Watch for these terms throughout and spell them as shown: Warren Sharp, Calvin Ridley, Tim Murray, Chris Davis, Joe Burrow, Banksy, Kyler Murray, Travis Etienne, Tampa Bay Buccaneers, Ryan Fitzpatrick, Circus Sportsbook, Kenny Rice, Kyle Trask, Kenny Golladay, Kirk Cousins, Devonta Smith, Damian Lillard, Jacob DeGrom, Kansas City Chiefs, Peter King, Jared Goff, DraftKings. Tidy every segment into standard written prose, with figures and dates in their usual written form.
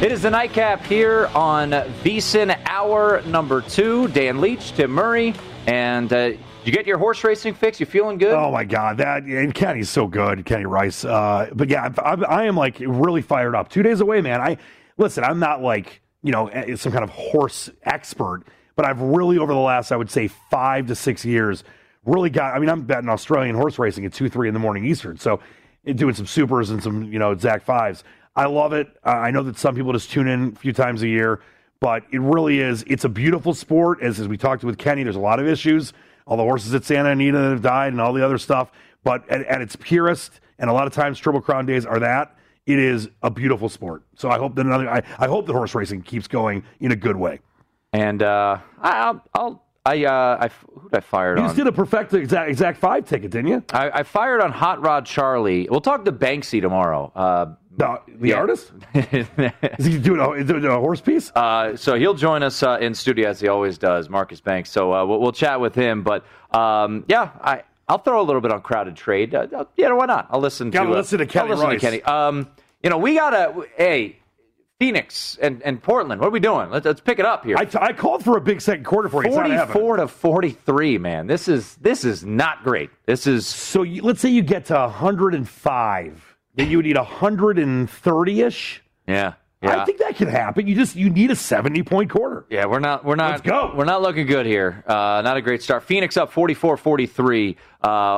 It is the nightcap here on VEASAN Hour number 2. Dan Leach, Tim Murray, and you get your horse racing fix? You feeling good? Oh, my God. And Kenny's so good, Kenny Rice. But, yeah, I am, like, really fired up. 2 days away, man. Listen, I'm not, like, you know, some kind of horse expert, but I've really, over the last, I would say, 5 to 6 years, really got, I mean, I'm betting Australian horse racing at 2, 3 in the morning Eastern. So doing some supers and some, you know, exact fives. I love it. I know that some people just tune in a few times a year, but it really is. It's a beautiful sport. As we talked with Kenny, there's a lot of issues. All the horses at Santa Anita that have died and all the other stuff. But at its purest, and a lot of times Triple Crown days are that, it is a beautiful sport. So I hope that I hope that horse racing keeps going in a good way. And who did I fire on? You just did a perfect exact five ticket, didn't you? I fired on Hot Rod Charlie. We'll talk to Banksy tomorrow. The artist? Is he doing a horse piece? So he'll join us in studio as he always does, Marcus Banks. So we'll chat with him. But, I'll throw a little bit on Crowded Trade. Why not? I'll listen to Kenny Rice. To Kenny. We got Phoenix and Portland. What are we doing? Let's pick it up here. I called for a big second quarter for you. 44-43, man. This is not great. This is so. Let's say you get to 105. You would need 130-ish. Yeah, I think that can happen. You need a 70-point quarter. Yeah, we're not. Let's go. We're not looking good here. Not a great start. Phoenix up 44-43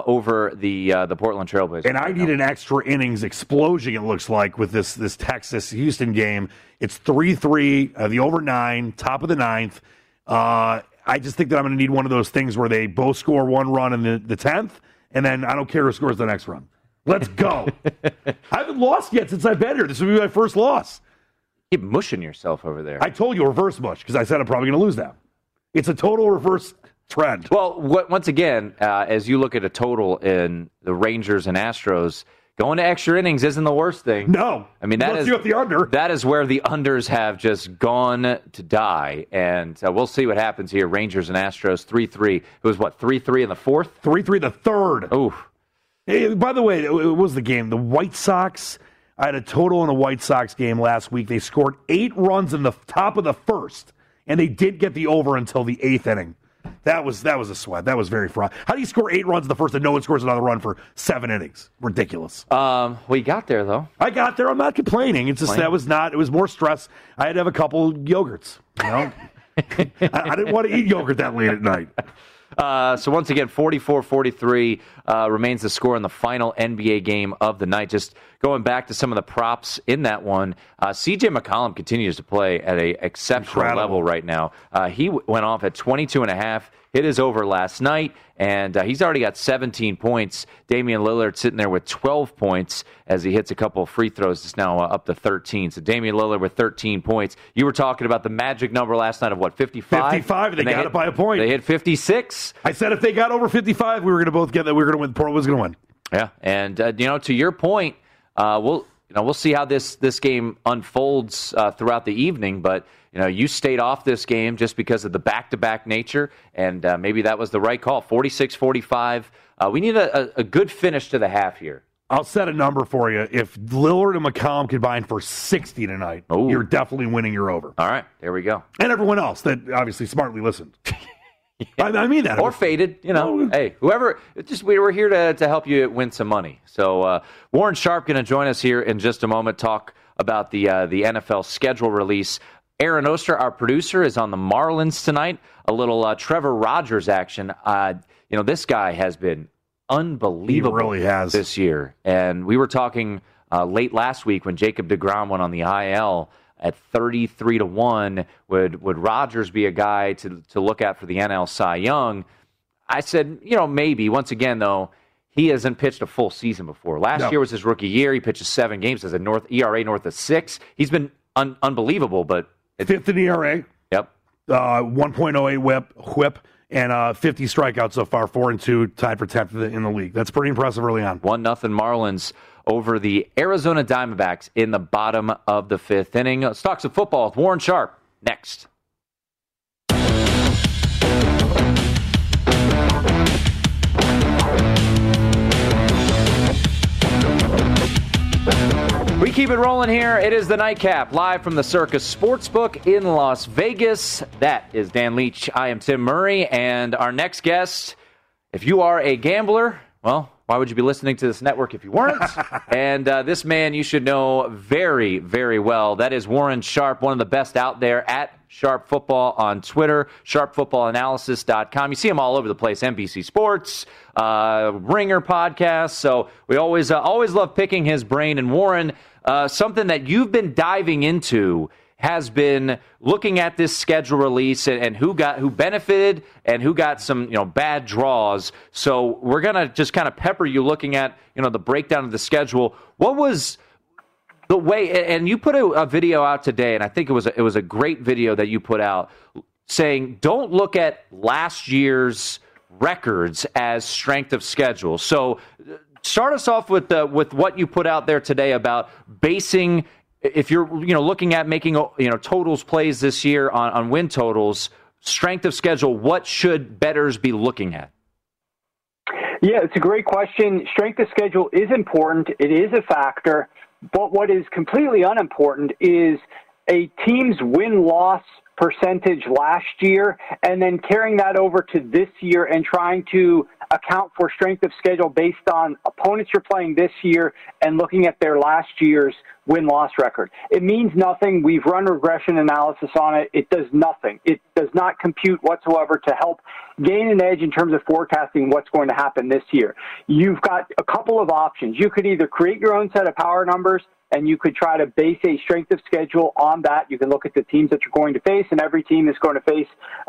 over the Portland Trailblazers. And I need an extra innings explosion. It looks like with this Texas Houston game. It's 3-3. The over 9, top of the 9th. I just think that I'm going to need one of those things where they both score one run in the 10th, and then I don't care who scores the next run. Let's go. I haven't lost yet since I've been here. This will be my first loss. Keep mushing yourself over there. I told you reverse mush because I said I'm probably going to lose that. It's a total reverse trend. Well, once again, as you look at a total in the Rangers and Astros, going to extra innings isn't the worst thing. No. I mean, that is the under. That is where the unders have just gone to die. And we'll see what happens here. Rangers and Astros, 3-3. It was, 3-3 in the 4th? 3-3 the 3rd. Oof. By the way, it was the game. The White Sox, I had a total in the White Sox game last week. They scored 8 runs in the top of the 1st, and they did get the over until the 8th inning. That was a sweat. That was very fraud. How do you score 8 runs in the 1st and no one scores another run for 7 innings? Ridiculous. You got there, though. I got there. I'm not complaining. It's just it was more stress. I had to have a couple yogurts. You know? I didn't want to eat yogurt that late at night. So once again, 44-43 remains the score in the final NBA game of the night. Just going back to some of the props in that one, C.J. McCollum continues to play at an exceptional level right now. He went off at 22.5, hit his over last night, and he's already got 17 points. Damian Lillard sitting there with 12 points as he hits a couple of free throws. It's now up to 13. So Damian Lillard with 13 points. You were talking about the magic number last night of 55? 55, and they got it by a point. They hit 56. I said if they got over 55, we were going to both get that. We were going to win. Portland was going to win. Yeah, and to your point, we'll see how this game unfolds throughout the evening, but. You stayed off this game just because of the back-to-back nature, and maybe that was the right call. 46-45. We need a good finish to the half here. I'll set a number for you. If Lillard and McCollum combine for 60 tonight, You're definitely winning your over. All right, there we go. And everyone else that obviously smartly listened. Yeah. I mean that. Or faded, Hey, whoever. We're here to help you win some money. So Warren Sharp going to join us here in just a moment, talk about the NFL schedule release. Aaron Oster, our producer, is on the Marlins tonight. A little Trevor Rogers action. This guy has been unbelievable. He really has. This year. And we were talking late last week when Jacob DeGrom went on the IL at 33-1. Would Rogers be a guy to look at for the NL Cy Young? I said, maybe. Once again, though, he hasn't pitched a full season before. Last year was his rookie year. He pitched 7 games as a ERA north of 6. He's been unbelievable, but... 5th in ERA. Yep. 1.08 whip and 50 strikeouts so far, 4-2, tied for 10th in the league. That's pretty impressive early on. 1-0 Marlins over the Arizona Diamondbacks in the bottom of the 5th inning. Let's talk some football with Warren Sharp next. We keep it rolling here. It is the Nightcap, live from the Circus Sportsbook in Las Vegas. That is Dan Leach. I am Tim Murray. And our next guest, if you are a gambler, well, why would you be listening to this network if you weren't? And this man you should know very, very well. That is Warren Sharp, one of the best out there at Sharp Football on Twitter, SharpFootballAnalysis.com. You see him all over the place, NBC Sports, Ringer podcast. So we always love picking his brain. And Warren, something that you've been diving into has been looking at this schedule release and who benefited and who got some bad draws. So we're gonna just kind of pepper you looking at the breakdown of the schedule. What was the way? And you put a video out today, and I think it was a great video that you put out saying don't look at last year's records as strength of schedule. So start us off with what you put out there today about basing. If you're, looking at making, totals plays this year on win totals, strength of schedule, what should bettors be looking at? Yeah, it's a great question. Strength of schedule is important. It is a factor. But what is completely unimportant is a team's win-loss percentage last year and then carrying that over to this year and trying to account for strength of schedule based on opponents you're playing this year and looking at their last year's win-loss record. It means nothing. We've run regression analysis on it. It does nothing. It does not compute whatsoever to help gain an edge in terms of forecasting what's going to happen this year. You've got a couple of options. You could either create your own set of power numbers and you could try to base a strength of schedule on that. You can look at the teams that you're going to face, and every team is going to face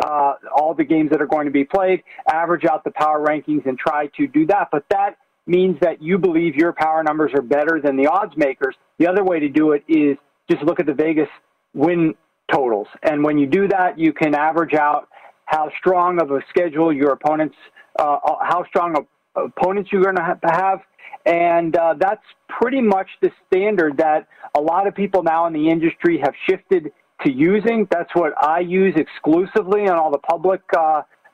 all the games that are going to be played, average out the power rankings, and try to do that. But that means that you believe your power numbers are better than the odds makers. The other way to do it is just look at the Vegas win totals. And when you do that, you can average out how strong of a schedule your opponents, how strong opponents you're going to have. And that's pretty much the standard that a lot of people now in the industry have shifted to using. That's what I use exclusively on all the public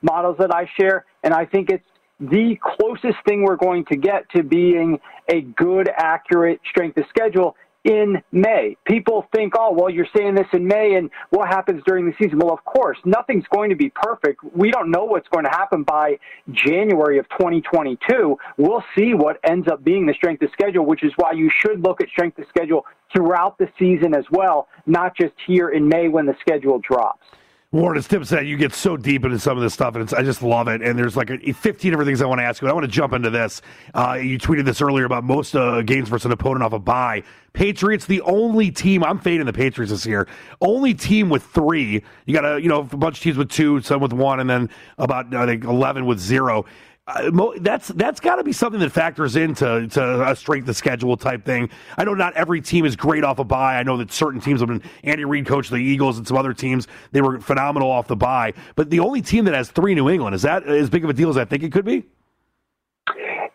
models that I share. And I think it's the closest thing we're going to get to being a good, accurate strength of schedule in May. People think, oh, well, you're saying this in May, and what happens during the season? Well, of course, nothing's going to be perfect. We don't know what's going to happen by January of 2022. We'll see what ends up being the strength of schedule, which is why you should look at strength of schedule throughout the season as well, not just here in May when the schedule drops. Warren, as Tim said, you get so deep into some of this stuff, and I just love it. And there's like 15 different things I want to ask you. I want to jump into this. You tweeted this earlier about most games versus an opponent off a bye. Patriots, the only team, I'm fading the Patriots this year, only team with 3. You got a bunch of teams with 2, some with 1, and then about, I think, 11 with 0. That's got to be something that factors into a strength of schedule type thing. I know not every team is great off a bye. I know that certain teams have been. Andy Reid coached the Eagles and some other teams. They were phenomenal off the bye. But the only team that has 3, New England, is that as big of a deal as I think it could be?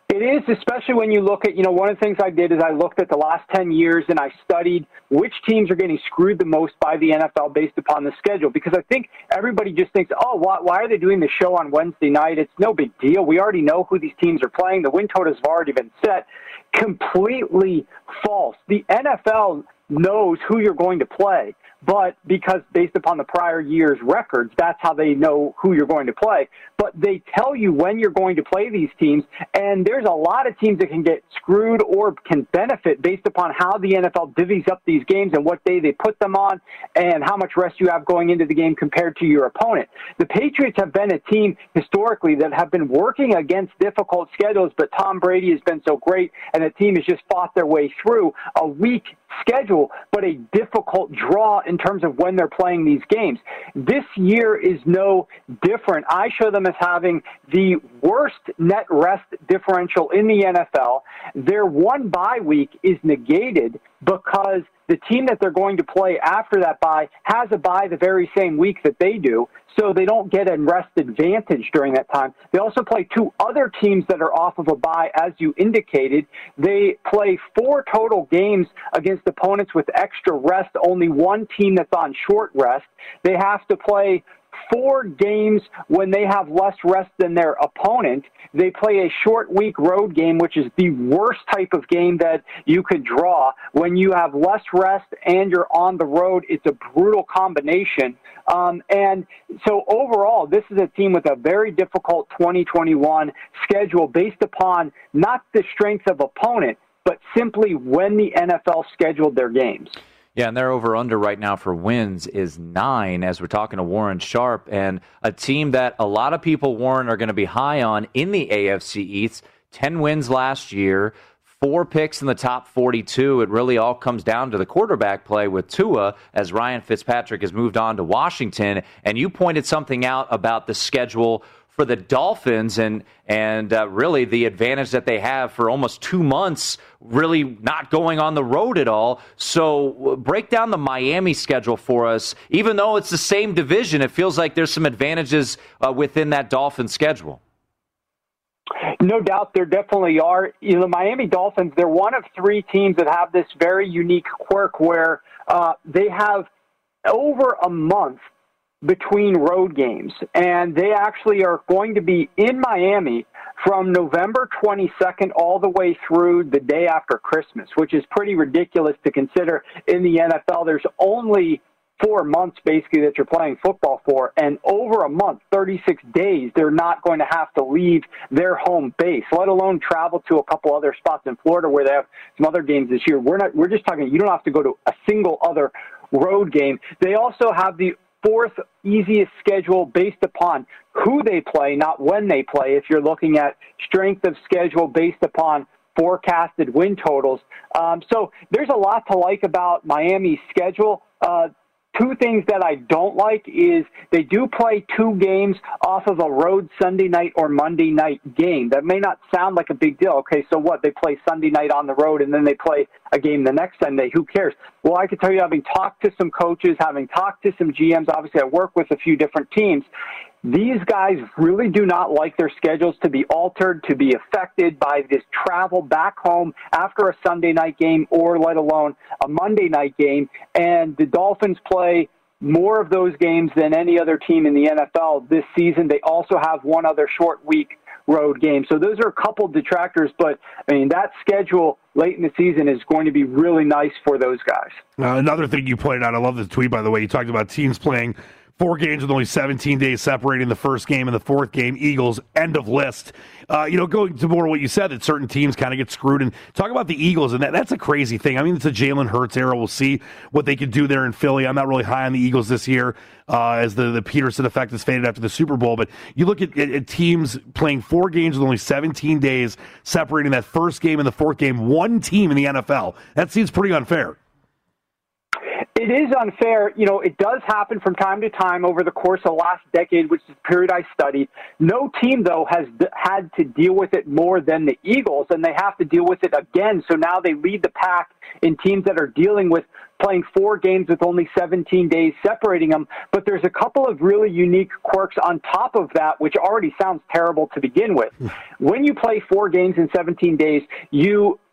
It is, especially when you look at, one of the things I did is I looked at the last 10 years and I studied which teams are getting screwed the most by the NFL based upon the schedule, because I think everybody just thinks, oh, why are they doing the show on Wednesday night? It's no big deal. We already know who these teams are playing. The win totals have already been set. Completely false. The NFL knows who you're going to play, but because based upon the prior year's records, that's how they know who you're going to play. But they tell you when you're going to play these teams, and there's a lot of teams that can get screwed or can benefit based upon how the NFL divvies up these games and what day they put them on and how much rest you have going into the game compared to your opponent. The Patriots have been a team historically that have been working against difficult schedules, but Tom Brady has been so great, and the team has just fought their way through a weak schedule, but a difficult draw in terms of when they're playing these games. This year is no different. I show them as having the worst net rest differential in the NFL. Their one bye week is negated because the team that they're going to play after that bye has a bye the very same week that they do, so they don't get a rest advantage during that time. They also play 2 other teams that are off of a bye, as you indicated. They play 4 total games against opponents with extra rest, only one team that's on short rest. They have to play 4 games when they have less rest than their opponent. They play a short week road game, which is the worst type of game that you could draw. When you have less rest and you're on the road, it's a brutal combination. And so overall, this is a team with a very difficult 2021 schedule based upon not the strength of opponent, but simply when the NFL scheduled their games. Yeah, and their over-under right now for wins is 9, as we're talking to Warren Sharp, and a team that a lot of people, Warren, are going to be high on in the AFC East. 10 wins last year, 4 picks in the top 42. It really all comes down to the quarterback play with Tua, as Ryan Fitzpatrick has moved on to Washington. And you pointed something out about the schedule for the Dolphins and really the advantage that they have for almost 2 months really not going on the road at all. So break down the Miami schedule for us. Even though it's the same division, it feels like there's some advantages within that Dolphins schedule. No doubt there definitely are. You know, the Miami Dolphins, they're one of 3 teams that have this very unique quirk where they have over a month between road games, and they actually are going to be in Miami from November 22nd all the way through the day after Christmas, which is pretty ridiculous to consider. In the NFL, there's only 4 months basically that you're playing football for, and over a month, 36 days, they're not going to have to leave their home base, let alone travel to a couple other spots in Florida where they have some other games this year. We're just talking, you don't have to go to a single other road game. They also have the 4th easiest schedule based upon who they play, not when they play, if you're looking at strength of schedule based upon forecasted win totals. So there's a lot to like about Miami's schedule. 2 things that I don't like is they do play 2 games off of a road Sunday night or Monday night game. That may not sound like a big deal. Okay, so what? They play Sunday night on the road, and then they play a game the next Sunday. Who cares? Well, I can tell you, having talked to some coaches, having talked to some GMs, obviously I work with a few different teams, these guys really do not like their schedules to be altered, to be affected by this travel back home after a Sunday night game or let alone a Monday night game. And the Dolphins play more of those games than any other team in the NFL this season. They also have one other short week road game. So those are a couple detractors, but I mean, that schedule late in the season is going to be really nice for those guys. Another thing you pointed out, I love this tweet, by the way, you talked about teams playing 4 games with only 17 days separating the first game and the fourth game. Eagles, end of list. Going to more what you said, that certain teams kind of get screwed. And talk about the Eagles, and that's a crazy thing. I mean, it's a Jalen Hurts era. We'll see what they can do there in Philly. I'm not really high on the Eagles this year as the Peterson effect has faded after the Super Bowl. But you look at teams playing 4 games with only 17 days separating that first game and the fourth game. One team in the NFL. That seems pretty unfair. It is unfair. You know, it does happen from time to time over the course of the last decade, which is the period I studied. No team, though, has had to deal with it more than the Eagles, and they have to deal with it again. So now they lead the pack in teams that are dealing with playing 4 games with only 17 days separating them. But there's a couple of really unique quirks on top of that, which already sounds terrible to begin with. When you play 4 games in 17 days,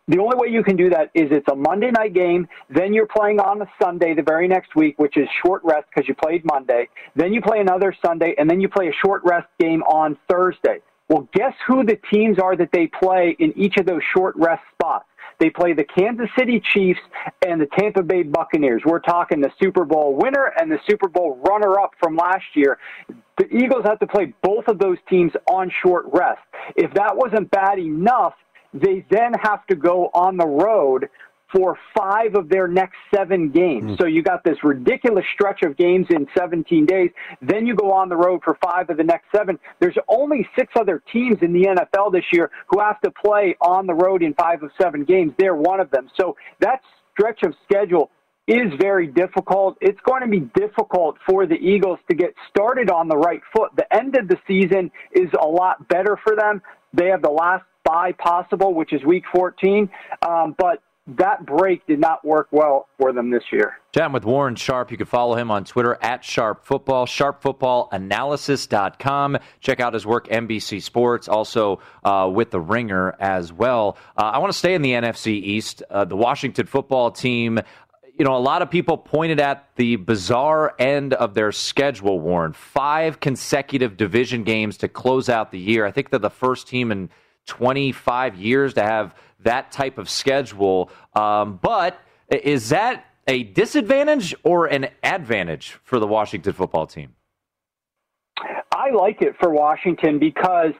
the only way you can do that is it's a Monday night game, then you're playing on a Sunday the very next week, which is short rest because you played Monday, then you play another Sunday, and then you play a short rest game on Thursday. Well, guess who the teams are that they play in each of those short rest spots? They play the Kansas City Chiefs and the Tampa Bay Buccaneers. We're talking the Super Bowl winner and the Super Bowl runner-up from last year. The Eagles have to play both of those teams on short rest. If that wasn't bad enough, they then have to go on the road for 5 of their next 7 games. So you got this ridiculous stretch of games in 17 days. Then you go on the road for 5 of the next 7. There's only 6 other teams in the NFL this year who have to play on the road in 5 of 7 games. They're one of them. So that stretch of schedule is very difficult. It's going to be difficult for the Eagles to get started on the right foot. The end of the season is a lot better for them. They have the last bye possible, which is week 14, but that break did not work well for them this year. Chatting with Warren Sharp. You can follow him on Twitter at SharpFootball, SharpFootballAnalysis.com. Check out his work, NBC Sports, also with The Ringer as well. I want to stay in the NFC East. The Washington football team you know, a lot of people pointed at the bizarre end of their schedule, Warren. 5 consecutive division games to close out the year. I think they're the first team in 25 years to have that type of schedule. But is that a disadvantage or an advantage for the Washington football team? I like it for Washington because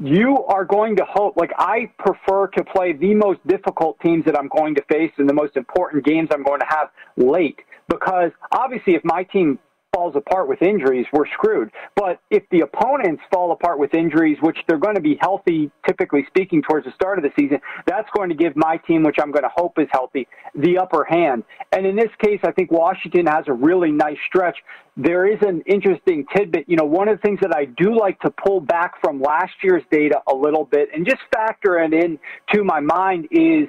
you are going to hope, like I prefer to play the most difficult teams that I'm going to face and the most important games I'm going to have late, because obviously if my team falls apart with injuries, we're screwed. But if the opponents fall apart with injuries, which they're going to be healthy, typically speaking, towards the start of the season, that's going to give my team, which I'm going to hope is healthy, the upper hand. And in this case, I think Washington has a really nice stretch. There is an interesting tidbit. You know, one of the things that I do like to pull back from last year's data a little bit and just factor it in to my mind is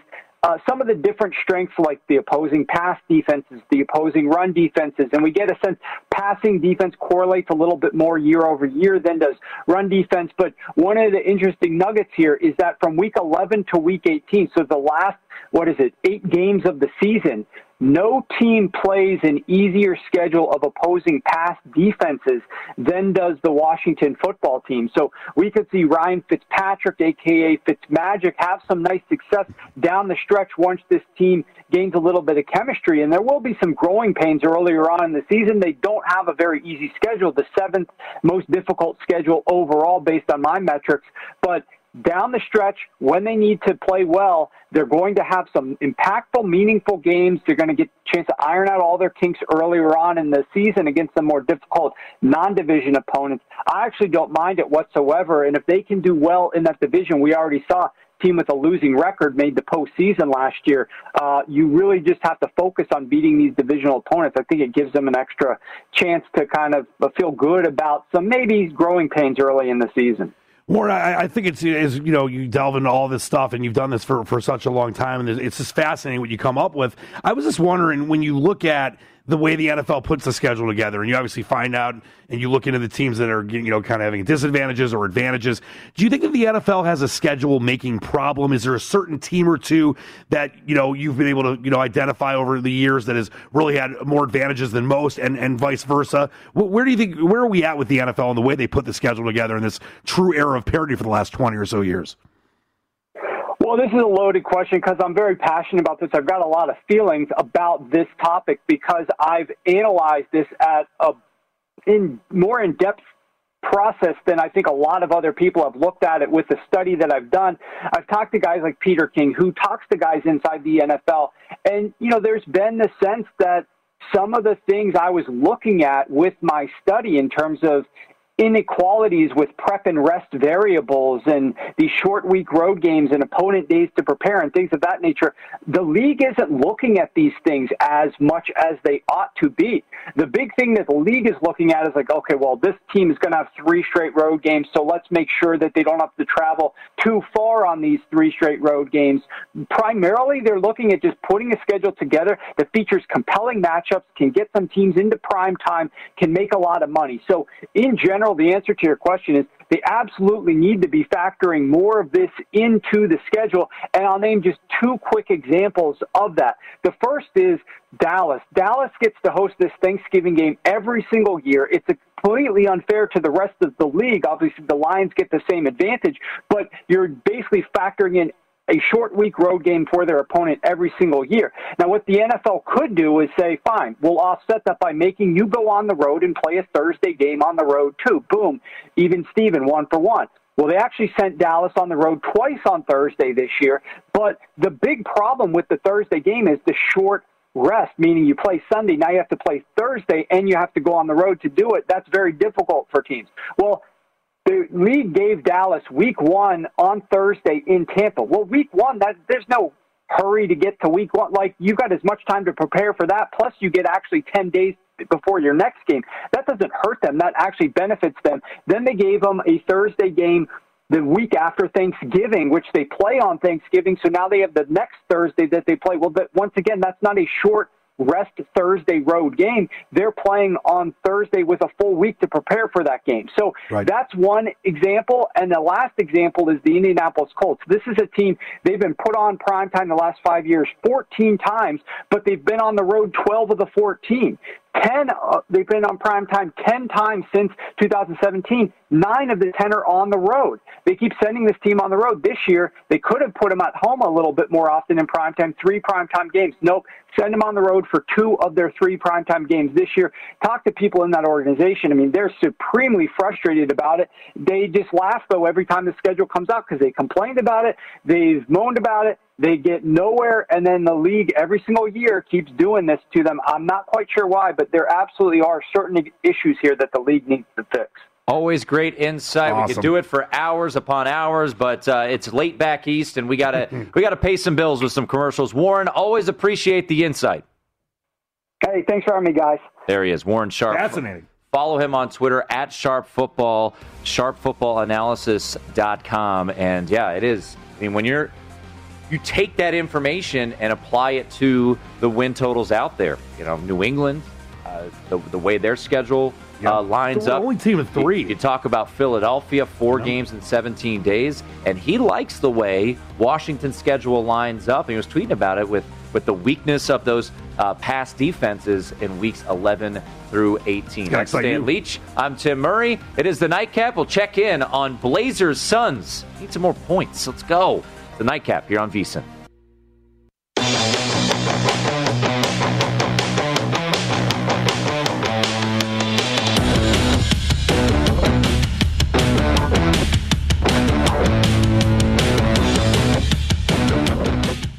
some of the different strengths, like the opposing pass defenses, the opposing run defenses, and we get a sense passing defense correlates a little bit more year over year than does run defense. But one of the interesting nuggets here is that from week 11 to week 18, so the last, 8 games of the season, no team plays an easier schedule of opposing pass defenses than does the Washington football team. So we could see Ryan Fitzpatrick, a.k.a. Fitzmagic, have some nice success down the stretch once this team gains a little bit of chemistry. And there will be some growing pains earlier on in the season. They don't have a very easy schedule, the 7th most difficult schedule overall based on my metrics. But down the stretch, when they need to play well, they're going to have some impactful, meaningful games. They're going to get a chance to iron out all their kinks earlier on in the season against some more difficult non-division opponents. I actually don't mind it whatsoever. And if they can do well in that division, we already saw a team with a losing record made the postseason last year. You really just have to focus on beating these divisional opponents. I think it gives them an extra chance to kind of feel good about some maybe growing pains early in the season. Warren, I think it's you know, you delve into all this stuff and you've done this for such a long time, and it's just fascinating what you come up with. I was just wondering, when you look at the way the NFL puts the schedule together, and you obviously find out and you look into the teams that are, you know, kind of having disadvantages or advantages, do you think that the NFL has a schedule making problem? Is there a certain team or two that, you know, you've been able to, you know, identify over the years that has really had more advantages than most, and vice versa? Where do you think, where are we at with the NFL and the way they put the schedule together in this true era of parity for the last 20 or so years? Well, this is a loaded question because I'm very passionate about this. I've got a lot of feelings about this topic because I've analyzed this at a more in-depth process than I think a lot of other people have looked at it with the study that I've done. I've talked to guys like Peter King, who talks to guys inside the NFL. And, you know, there's been the sense that some of the things I was looking at with my study in terms of inequalities with prep and rest variables and these short week road games and opponent days to prepare and things of that nature, the league isn't looking at these things as much as they ought to be. The big thing that the league is looking at is like, okay, well, this team is going to have 3 straight road games, so let's make sure that they don't have to travel too far on these 3 straight road games. Primarily, they're looking at just putting a schedule together that features compelling matchups, can get some teams into prime time, can make a lot of money. So in general, the answer to your question is they absolutely need to be factoring more of this into the schedule, and I'll name just 2 quick examples of that. The first is Dallas. Dallas gets to host this Thanksgiving game every single year. It's completely unfair to the rest of the league. Obviously, the Lions get the same advantage, but you're basically factoring in a short week road game for their opponent every single year. Now, what the NFL could do is say, fine, we'll offset that by making you go on the road and play a Thursday game on the road too. Boom, even Steven, 1-for-1. Well, they actually sent Dallas on the road twice on Thursday this year, but the big problem with the Thursday game is the short rest, meaning you play Sunday, now you have to play Thursday, and you have to go on the road to do it. That's very difficult for teams. Well, the league gave Dallas week 1 on Thursday in Tampa. Well, week 1, there's no hurry to get to week 1. Like, you've got as much time to prepare for that, plus you get actually 10 days before your next game. That doesn't hurt them. That actually benefits them. Then they gave them a Thursday game the week after Thanksgiving, which they play on Thanksgiving, so now they have the next Thursday that they play. Well, once again, that's not a short rest Thursday road game. They're playing on Thursday with a full week to prepare for that game. So that's one example. And the last example is the Indianapolis Colts. This is a team, they've been put on primetime the last 5 years 14 times, but they've been on the road 12 of the 14. They've been on primetime 10 times since 2017. 9 of the 10 are on the road. They keep sending this team on the road. This year, they could have put them at home a little bit more often in primetime, 3 primetime games. Nope, send them on the road for 2 of their 3 primetime games this year. Talk to people in that organization. I mean, they're supremely frustrated about it. They just laugh, though, every time the schedule comes out because they complained about it. They've moaned about it. They get nowhere, and then the league every single year keeps doing this to them. I'm not quite sure why, but there absolutely are certain issues here that the league needs to fix. Always great insight. Awesome. We could do it for hours upon hours, but it's late back east, and we gotta pay some bills with some commercials. Warren, always appreciate the insight. Hey, thanks for having me, guys. There he is, Warren Sharp. Fascinating. Follow him on Twitter at SharpFootball, SharpFootballAnalysis.com. And, yeah, it is. I mean, when you take that information and apply it to the win totals out there. You know, New England, the way their schedule lines up. Only team of 3. You talk about Philadelphia, 4 games in 17 days, and he likes the way Washington's schedule lines up. And he was tweeting about it with the weakness of those pass defenses in weeks 11 through 18. That's Dan Leach. I'm Tim Murray. It is the Nightcap. We'll check in on Blazers Suns. Need some more points. Let's go. The Nightcap here on VEASAN.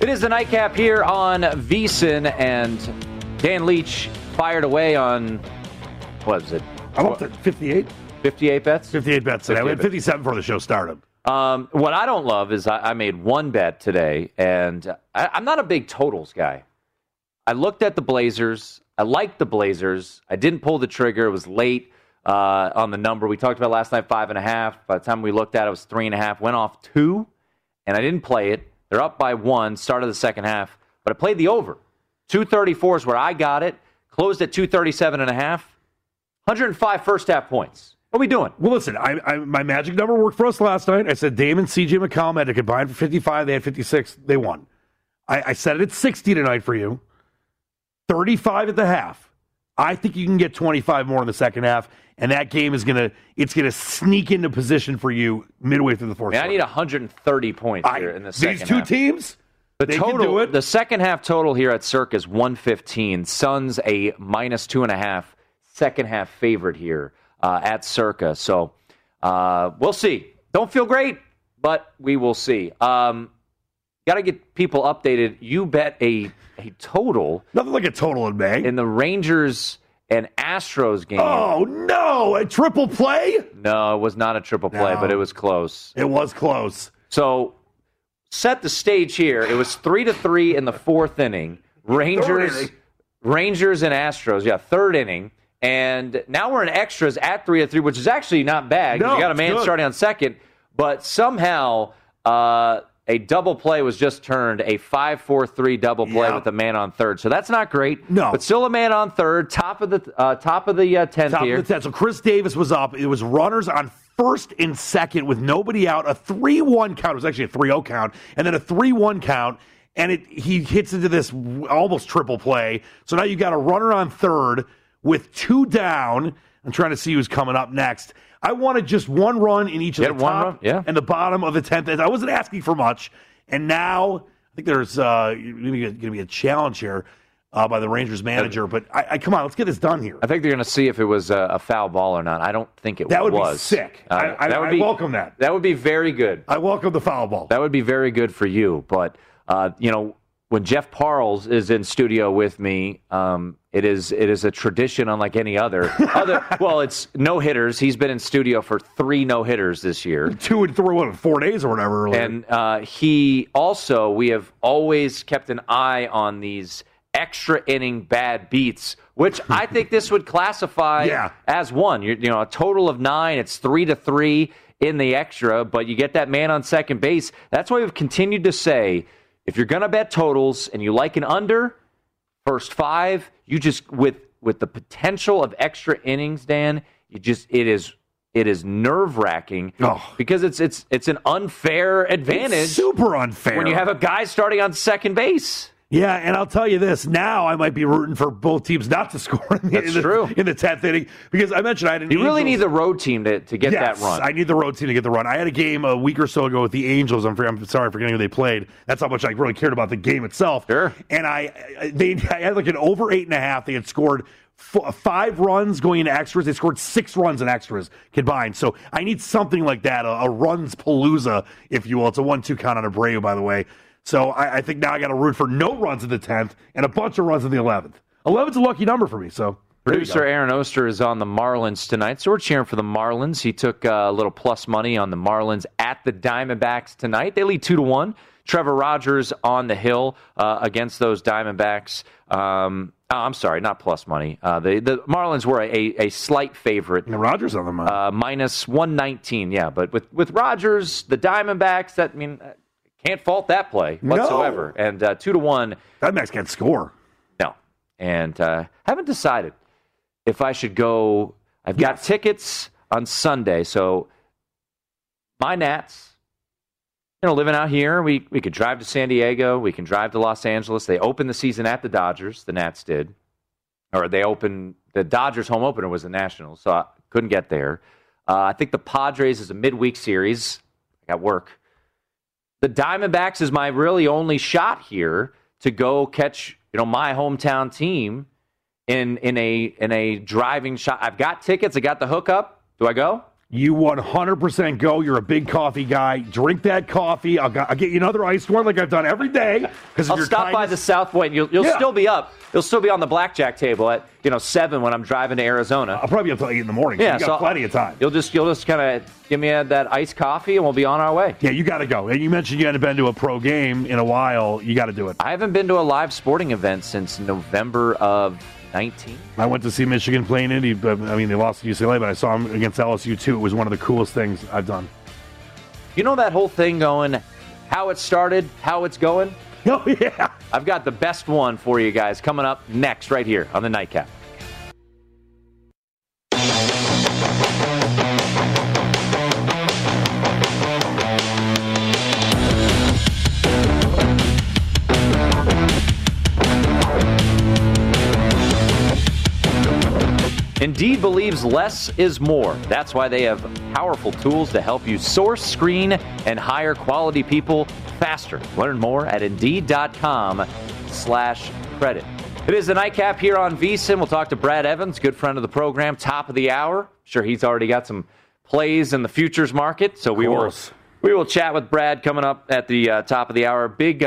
It is the Nightcap here on VEASAN, and Dan Leach fired away on, what was it? I'm up to 58. 58 bets? 58 bets today. We had 57 before the show started. What I don't love is I made one bet today, and I'm not a big totals guy. I looked at the Blazers. I liked the Blazers. I didn't pull the trigger. It was late on the number. We talked about last night, 5.5. By the time we looked at it, it was 3.5. Went off 2, and I didn't play it. They're up by 1, start of the second half. But I played the over. 234 is where I got it. Closed at 237.5. 105 first-half points. What are we doing? Well, listen, I my magic number worked for us last night. I said Dame and C.J. McCollum had to combine for 55. They had 56. They won. I said it at 60 tonight for you. 35 at the half. I think you can get 25 more in the second half, and that game is gonna sneak into position for you midway through the fourth quarter. I need 130 points here in the second half. These two teams, they can do it. The second half total here at Circus is 115. Suns a minus 2.5 second half favorite here. At Circa. So we'll see. Don't feel great, but we will see. Got to get people updated. You bet a total. Nothing like a total in May. In the Rangers and Astros game. Oh, no. A triple play? No, it was not a triple play, but it was close. It was close. So set the stage here. It was 3-3 in the fourth inning. Rangers and Astros. Yeah, third inning. And now we're in extras at 3-3, which is actually not bad. No, you got a man starting on second, but somehow a double play was just turned a 5-4-3 double play with a man on third. So that's not great. No, but still a man on third, top of the 10th here. So Chris Davis was up. It was runners on first and second with nobody out. A 3-1 count. It was actually a 3-0 count, and then a 3-1 count. And he hits into this almost triple play. So now you got a runner on third. With 2 down, I'm trying to see who's coming up next. I wanted just one run in each of the top and the bottom of the 10th. I wasn't asking for much. And now I think there's going to be a challenge here by the Rangers manager. But come on, let's get this done here. I think they're going to see if it was a foul ball or not. I don't think it was. That would be sick. I welcome that. That would be very good. I welcome the foul ball. That would be very good for you. But, you know, when Jeff Parles is in studio with me, it is a tradition unlike any other. Well, it's no-hitters. He's been in studio for 3 no-hitters this year. 4 days or whatever. Earlier. And we have always kept an eye on these extra inning bad beats, which I think this would classify as one. You know, a total of 9. It's 3-3 in the extra, but you get that man on second base. That's why we've continued to say, if you're going to bet totals and you like an under, First five, you just with the potential of extra innings, Dan, you just it is nerve-wracking because it's an unfair advantage. It's super unfair when you have a guy starting on second base. Yeah, and I'll tell you this, now I might be rooting for both teams not to score in the 10th inning, because I mentioned I had an Angels. You really need the road team to get that run. I need the road team to get the run. I had a game a week or so ago with the Angels. I'm sorry, forgetting who they played. That's how much I really cared about the game itself. Sure. And I had like an over 8.5. They had scored 5 runs going into extras. They scored 6 runs in extras combined. So I need something like that, a runs palooza, if you will. It's a 1-2 count on Abreu, by the way. So I think now I got to root for no runs in the 10th and a bunch of runs in the 11th. 11's a lucky number for me. So producer Aaron Oster is on the Marlins tonight, so we're cheering for the Marlins. He took a little plus money on the Marlins at the Diamondbacks tonight. They lead 2-1. Trevor Rogers on the hill against those Diamondbacks. I'm sorry, not plus money. The Marlins were a slight favorite. And Rogers on the money. Minus 119, yeah. But with Rogers, the Diamondbacks, can't fault that play whatsoever. No. And 2-1. Diamondbacks can't score. No. And haven't decided if I should go. I've got tickets on Sunday, so my Nats, living out here, we could drive to San Diego. We can drive to Los Angeles. They opened the season at the Dodgers. The Nats did. Or they opened, the Dodgers home opener was the Nationals, so I couldn't get there. I think the Padres is a midweek series. I got work. The Diamondbacks is my really only shot here to go catch, my hometown team in a driving shot. I've got tickets. I got the hookup. Do I go? You 100% go. You're a big coffee guy. Drink that coffee. I'll get you another iced one like I've done every day. I'll stop by the Southpoint. You'll still be up. You'll still be on the blackjack table at 7 when I'm driving to Arizona. I'll probably be up till 8 in the morning. Yeah, so you got plenty of time. You'll just kind of give me that iced coffee and we'll be on our way. Yeah, you got to go. And you mentioned you hadn't been to a pro game in a while. You got to do it. I haven't been to a live sporting event since November of 19. I went to see Michigan play in Indy. They lost to UCLA, but I saw them against LSU, too. It was one of the coolest things I've done. You know that whole thing going, how it started, how it's going? Oh, yeah. I've got the best one for you guys coming up next right here on the Nightcap. Indeed believes less is more. That's why they have powerful tools to help you source, screen, and hire quality people faster. Learn more at Indeed.com/credit. It is the Nightcap here on VEASAN. We'll talk to Brad Evans, good friend of the program, top of the hour. I'm sure he's already got some plays in the futures market. So we will chat with Brad coming up at the top of the hour. Big,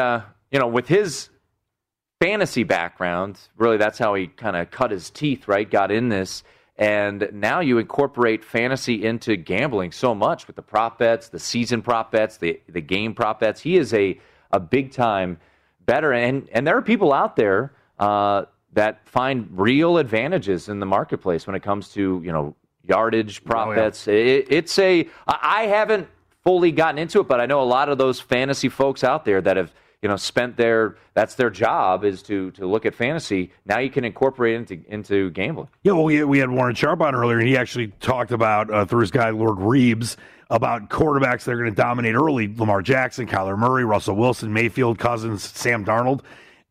with his fantasy background, really that's how he kind of cut his teeth, right? Got in this. And now you incorporate fantasy into gambling so much with the prop bets, the season prop bets, the game prop bets. He is a big-time bettor. And there are people out there that find real advantages in the marketplace when it comes to, yardage, prop bets. I haven't fully gotten into it, but I know a lot of those fantasy folks out there that have spent that's their job is to look at fantasy. Now you can incorporate it into gambling. Yeah, well, we had Warren Sharp on earlier, and he actually talked about, through his guy, Lord Reeves, about quarterbacks that are going to dominate early. Lamar Jackson, Kyler Murray, Russell Wilson, Mayfield, Cousins, Sam Darnold.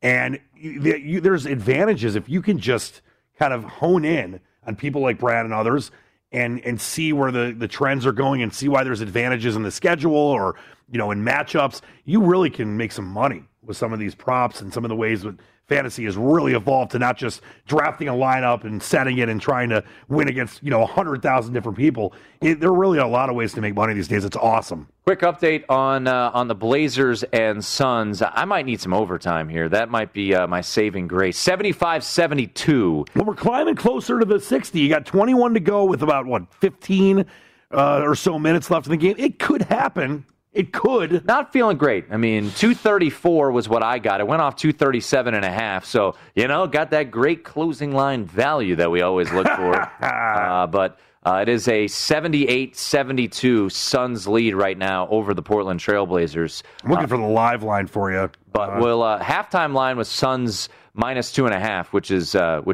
And there's advantages if you can just kind of hone in on people like Brad and others and see where the trends are going and see why there's advantages in the schedule or in matchups. You really can make some money with some of these props and some of the ways that fantasy has really evolved to not just drafting a lineup and setting it and trying to win against, 100,000 different people. There really are a lot of ways to make money these days. It's awesome. Quick update on the Blazers and Suns. I might need some overtime here. That might be my saving grace. 75-72. Well, we're climbing closer to the 60. You got 21 to go with about, 15 or so minutes left in the game. It could happen. It could. Not feeling great. I mean, 234 was what I got. It went off 237.5. So, you know, got that great closing line value that we always look for. But it is a 78-72 Suns lead right now over the Portland Trailblazers. I'm looking for the live line for you. But we'll halftime line was Suns minus 2.5, which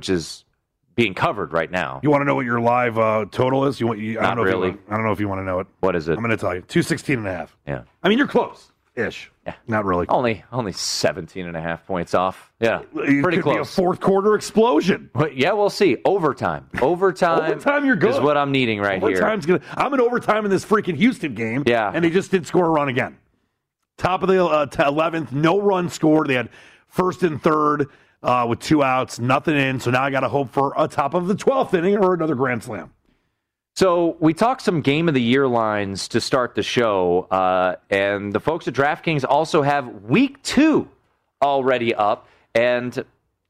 is being covered right now. You want to know what your live total is? I don't know if you want to know it. What is it? I'm going to tell you. 216.5. Yeah. I mean, you're close-ish. Yeah. Not really. Only 17.5 points off. Yeah. Pretty close. It could be a fourth quarter explosion. But yeah, we'll see. Overtime. Overtime, you're good. Is what I'm needing right here. I'm in overtime in this freaking Houston game. Yeah. And they just did score a run again. Top of the 11th. No run scored. They had first and third. With two outs, nothing in. So now I got to hope for a top of the 12th inning or another grand slam. So we talked some game of the year lines to start the show. And the folks at DraftKings also have week 2 already up. And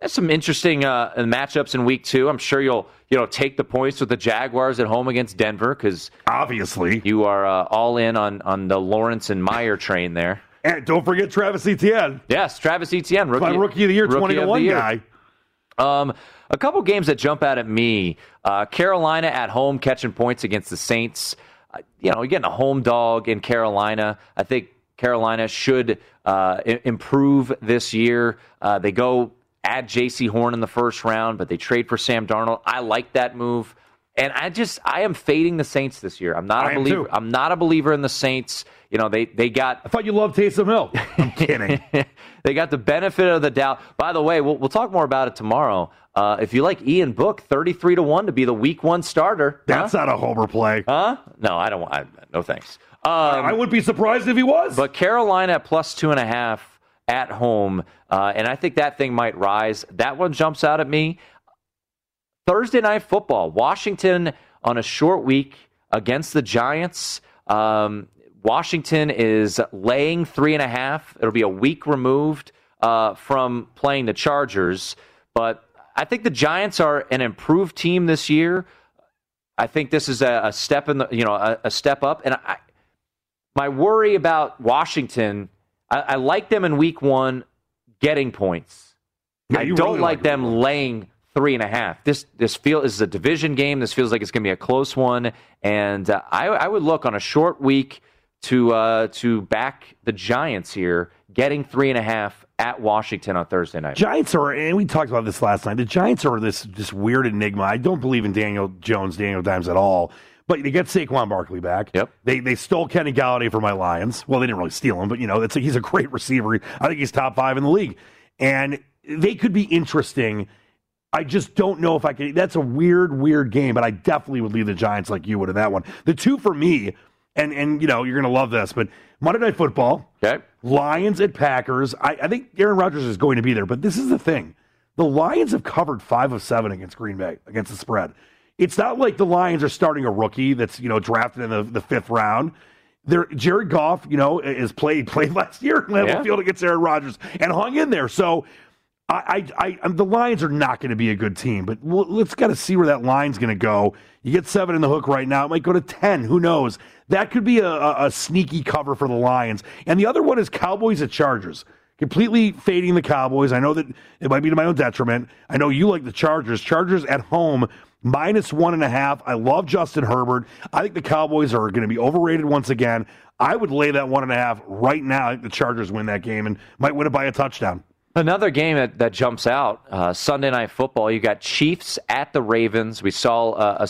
there's some interesting matchups in week 2. I'm sure you'll take the points with the Jaguars at home against Denver because obviously you are all in on the Lawrence and Meyer train there. And don't forget Travis Etienne. Yes, Travis Etienne. Rookie of the year, 20-1 guy. A couple games that jump out at me. Carolina at home catching points against the Saints. You're getting a home dog in Carolina. I think Carolina should improve this year. They go at J.C. Horn in the first round, but they trade for Sam Darnold. I like that move. And I am fading the Saints this year. I am too. I'm not a believer in the Saints. They got. I thought you loved Taysom Hill. I'm kidding. They got the benefit of the doubt. By the way, we'll talk more about it tomorrow. If you like Ian Book, 33-1 to be the Week 1 starter. That's not a homer play. Huh? No, I don't want. No thanks. I would be surprised if he was. But Carolina plus 2.5 at home, and I think that thing might rise. That one jumps out at me. Thursday Night Football, Washington on a short week against the Giants. Washington is laying 3.5. It'll be a week removed from playing the Chargers. But I think the Giants are an improved team this year. I think this is a step in the, a step up. And my worry about Washington, I like them in week 1 getting points. Yeah, I don't really like them laying 3.5. This is a division game. This feels like it's going to be a close one, and I would look on a short week to back the Giants here, getting 3.5 at Washington on Thursday night. Giants are, and we talked about this last night. The Giants are this weird enigma. I don't believe in Daniel Dimes at all. But they get Saquon Barkley back. Yep. They stole Kenny Golladay for my Lions. Well, they didn't really steal him, but he's a great receiver. I think he's top 5 in the league, and they could be interesting. I just don't know if I could. That's a weird game, but I definitely would leave the Giants like you would in that one. The two for me, and you're going to love this, but Monday Night Football, okay. Lions at Packers. I think Aaron Rodgers is going to be there, but this is the thing. The Lions have covered 5 of 7 against Green Bay, against the spread. It's not like the Lions are starting a rookie that's drafted in the 5th round. Jared Goff, is played last year in Lambeau Field against Aaron Rodgers and hung in there, so... the Lions are not going to be a good team, but let's got to see where that line's going to go. You get 7 in the hook right now. It might go to 10. Who knows? That could be a sneaky cover for the Lions. And the other one is Cowboys at Chargers. Completely fading the Cowboys. I know that it might be to my own detriment. I know you like the Chargers. Chargers at home, minus 1.5. I love Justin Herbert. I think the Cowboys are going to be overrated once again. I would lay that 1.5 right now. I think the Chargers win that game and might win it by a touchdown. Another game that jumps out, Sunday Night Football. You got Chiefs at the Ravens. We saw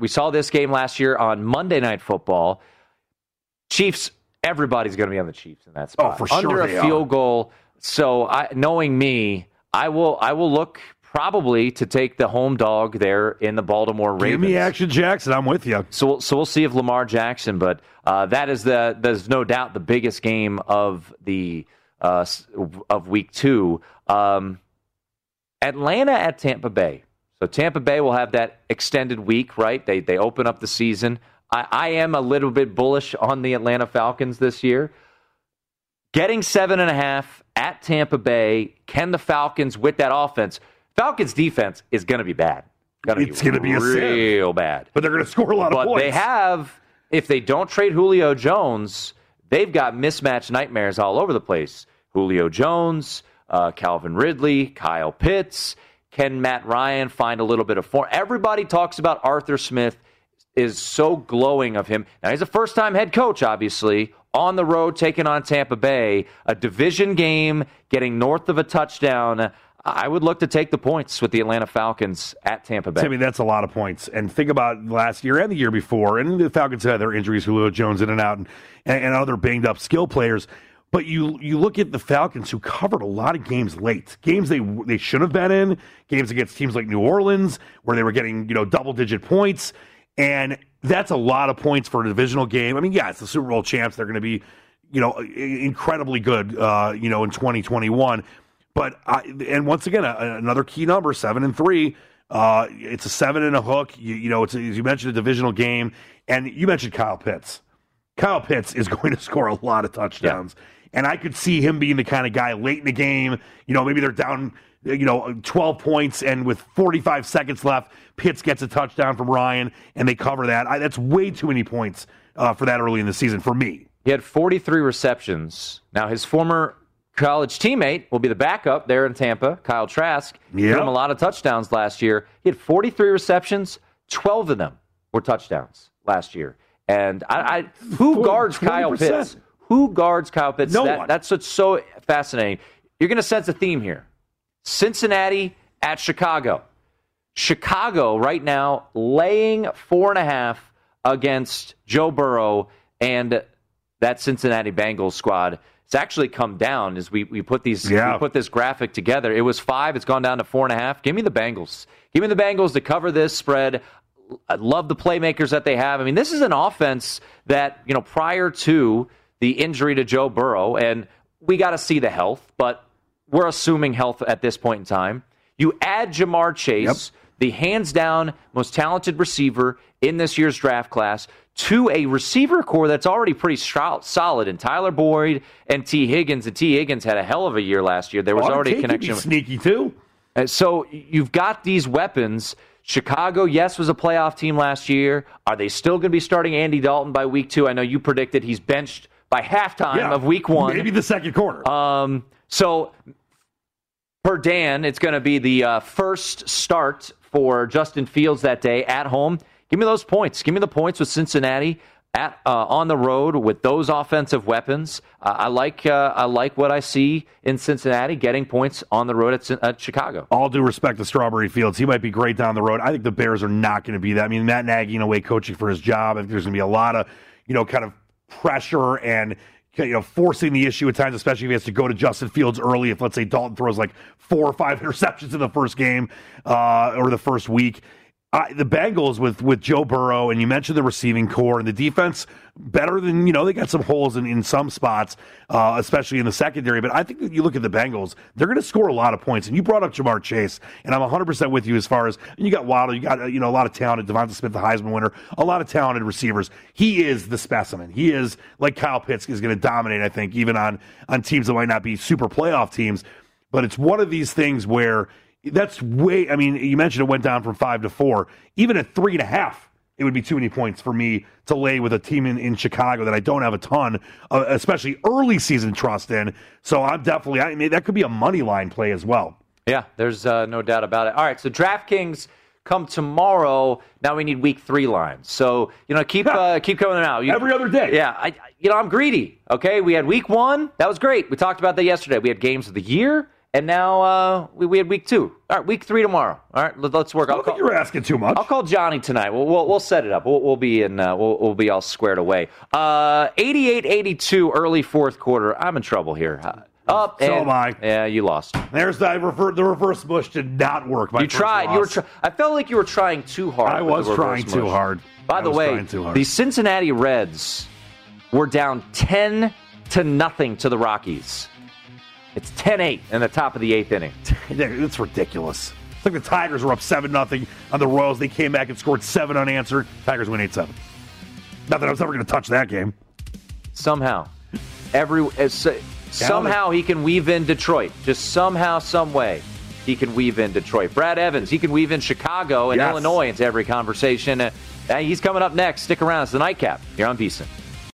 We saw this game last year on Monday Night Football. Chiefs. Everybody's going to be on the Chiefs in that spot. Oh, for sure. Under a field goal. So, knowing me, I will look probably to take the home dog there in the Baltimore Ravens. Give me action, Jackson. I'm with you. So we'll see if Lamar Jackson. But that is there's no doubt the biggest game of the. Of week 2, Atlanta at Tampa Bay. So Tampa Bay will have that extended week, right? They open up the season. I am a little bit bullish on the Atlanta Falcons this year. Getting 7.5 at Tampa Bay. Can the Falcons with that offense? Falcons defense is going to be bad. It's going to be real bad. But they're going to score a lot of points. But they have, if they don't trade Julio Jones. They've got mismatch nightmares all over the place. Julio Jones, Calvin Ridley, Kyle Pitts. Can Matt Ryan find a little bit of form? Everybody talks about Arthur Smith is so glowing of him. Now, he's a first-time head coach, obviously, on the road, taking on Tampa Bay, a division game, getting north of a touchdown. I would look to take the points with the Atlanta Falcons at Tampa Bay. Timmy, that's a lot of points. And think about last year and the year before, and the Falcons had their injuries, Julio Jones in and out, and other banged-up skill players. But you look at the Falcons, who covered a lot of games late, games they should have been in, games against teams like New Orleans, where they were getting double-digit points. And that's a lot of points for a divisional game. I mean, yeah, it's the Super Bowl champs. They're going to be incredibly good in 2021. But once again, another key number, 7-3. It's a 7 and a hook. You mentioned a divisional game, and you mentioned Kyle Pitts. Kyle Pitts is going to score a lot of touchdowns, and I could see him being the kind of guy late in the game. Maybe they're down 12 points, and with 45 seconds left, Pitts gets a touchdown from Ryan, and they cover that. That's way too many points for that early in the season for me. He had 43 receptions. Now his former college teammate will be the backup there in Tampa, Kyle Trask. Yep. He him a lot of touchdowns last year. He had 43 receptions. 12 of them were touchdowns last year. And who guards 20%. Kyle Pitts? Who guards Kyle Pitts? No one. That's what's so fascinating. You're going to sense a theme here. Cincinnati at Chicago. Chicago right now laying 4.5 against Joe Burrow and that Cincinnati Bengals squad. It's actually come down as we put this graphic together. It was 5. It's gone down to 4.5. Give me the Bengals. Give me the Bengals to cover this spread. I love the playmakers that they have. I mean, this is an offense that, prior to the injury to Joe Burrow, and we got to see the health, but we're assuming health at this point in time. You add Jamar Chase, the hands down most talented receiver in this year's draft class, to a receiver core that's already pretty solid, and Tyler Boyd and T. Higgins. And T. Higgins had a hell of a year last year. There was already a connection. Sneaky too. And so you've got these weapons. Chicago, yes, was a playoff team last year. Are they still going to be starting Andy Dalton by week 2? I know you predicted he's benched by halftime of week 1. Maybe the second quarter. So per Dan, it's going to be the first start for Justin Fields that day at home. Give me those points. Give me the points with Cincinnati on the road with those offensive weapons. I like what I see in Cincinnati getting points on the road at Chicago. All due respect to Strawberry Fields. He might be great down the road. I think the Bears are not going to be that. I mean, Matt Nagy in a way coaching for his job. I think there's going to be a lot of, kind of pressure and forcing the issue at times, especially if he has to go to Justin Fields early. If, let's say, Dalton throws like 4 or 5 interceptions in the first game or the first week. The Bengals with Joe Burrow, and you mentioned the receiving core and the defense, better than, they got some holes in some spots, especially in the secondary. But I think that you look at the Bengals, they're going to score a lot of points. And you brought up Jamar Chase, and I'm 100% with you as far as, and you got Waddle, you got a lot of talented, Devonta Smith, the Heisman winner, a lot of talented receivers. He is the specimen. He is, like Kyle Pitts, is going to dominate, I think, even on teams that might not be super playoff teams. But it's one of these things where that's way, I mean, you mentioned it went down from 5 to 4. Even at 3.5, it would be too many points for me to lay with a team in Chicago that I don't have a ton, especially early season trust in. So I'm definitely, that could be a money line play as well. Yeah, there's no doubt about it. All right, so DraftKings come tomorrow. Now we need week 3 lines. So, keep coming out. Every other day. Yeah, I'm greedy, okay? We had week 1. That was great. We talked about that yesterday. We had games of the year. And now we had week 2. All right, week 3 tomorrow. All right, let's work. I don't think you're asking too much. I'll call Johnny tonight. We'll set it up. We'll be in. We'll be all squared away. 88-82 early fourth quarter. I'm in trouble here. Up so and, am I. Yeah, you lost. There's the reverse mush did not work. You tried. Loss. I felt like you were trying too hard. I was trying too hard. By the way, the Cincinnati Reds were down 10-0 to the Rockies. It's 10-8 in the top of the 8th inning. It's ridiculous. It's like the Tigers were up 7-0 on the Royals. They came back and scored 7 unanswered. Tigers win 8-7. Not that I was ever going to touch that game. Somehow. Somehow he can weave in Detroit. Just somehow, some way, he can weave in Detroit. Brad Evans, he can weave in Chicago and Illinois into every conversation. He's coming up next. Stick around. It's the Nightcap here on VEASAN.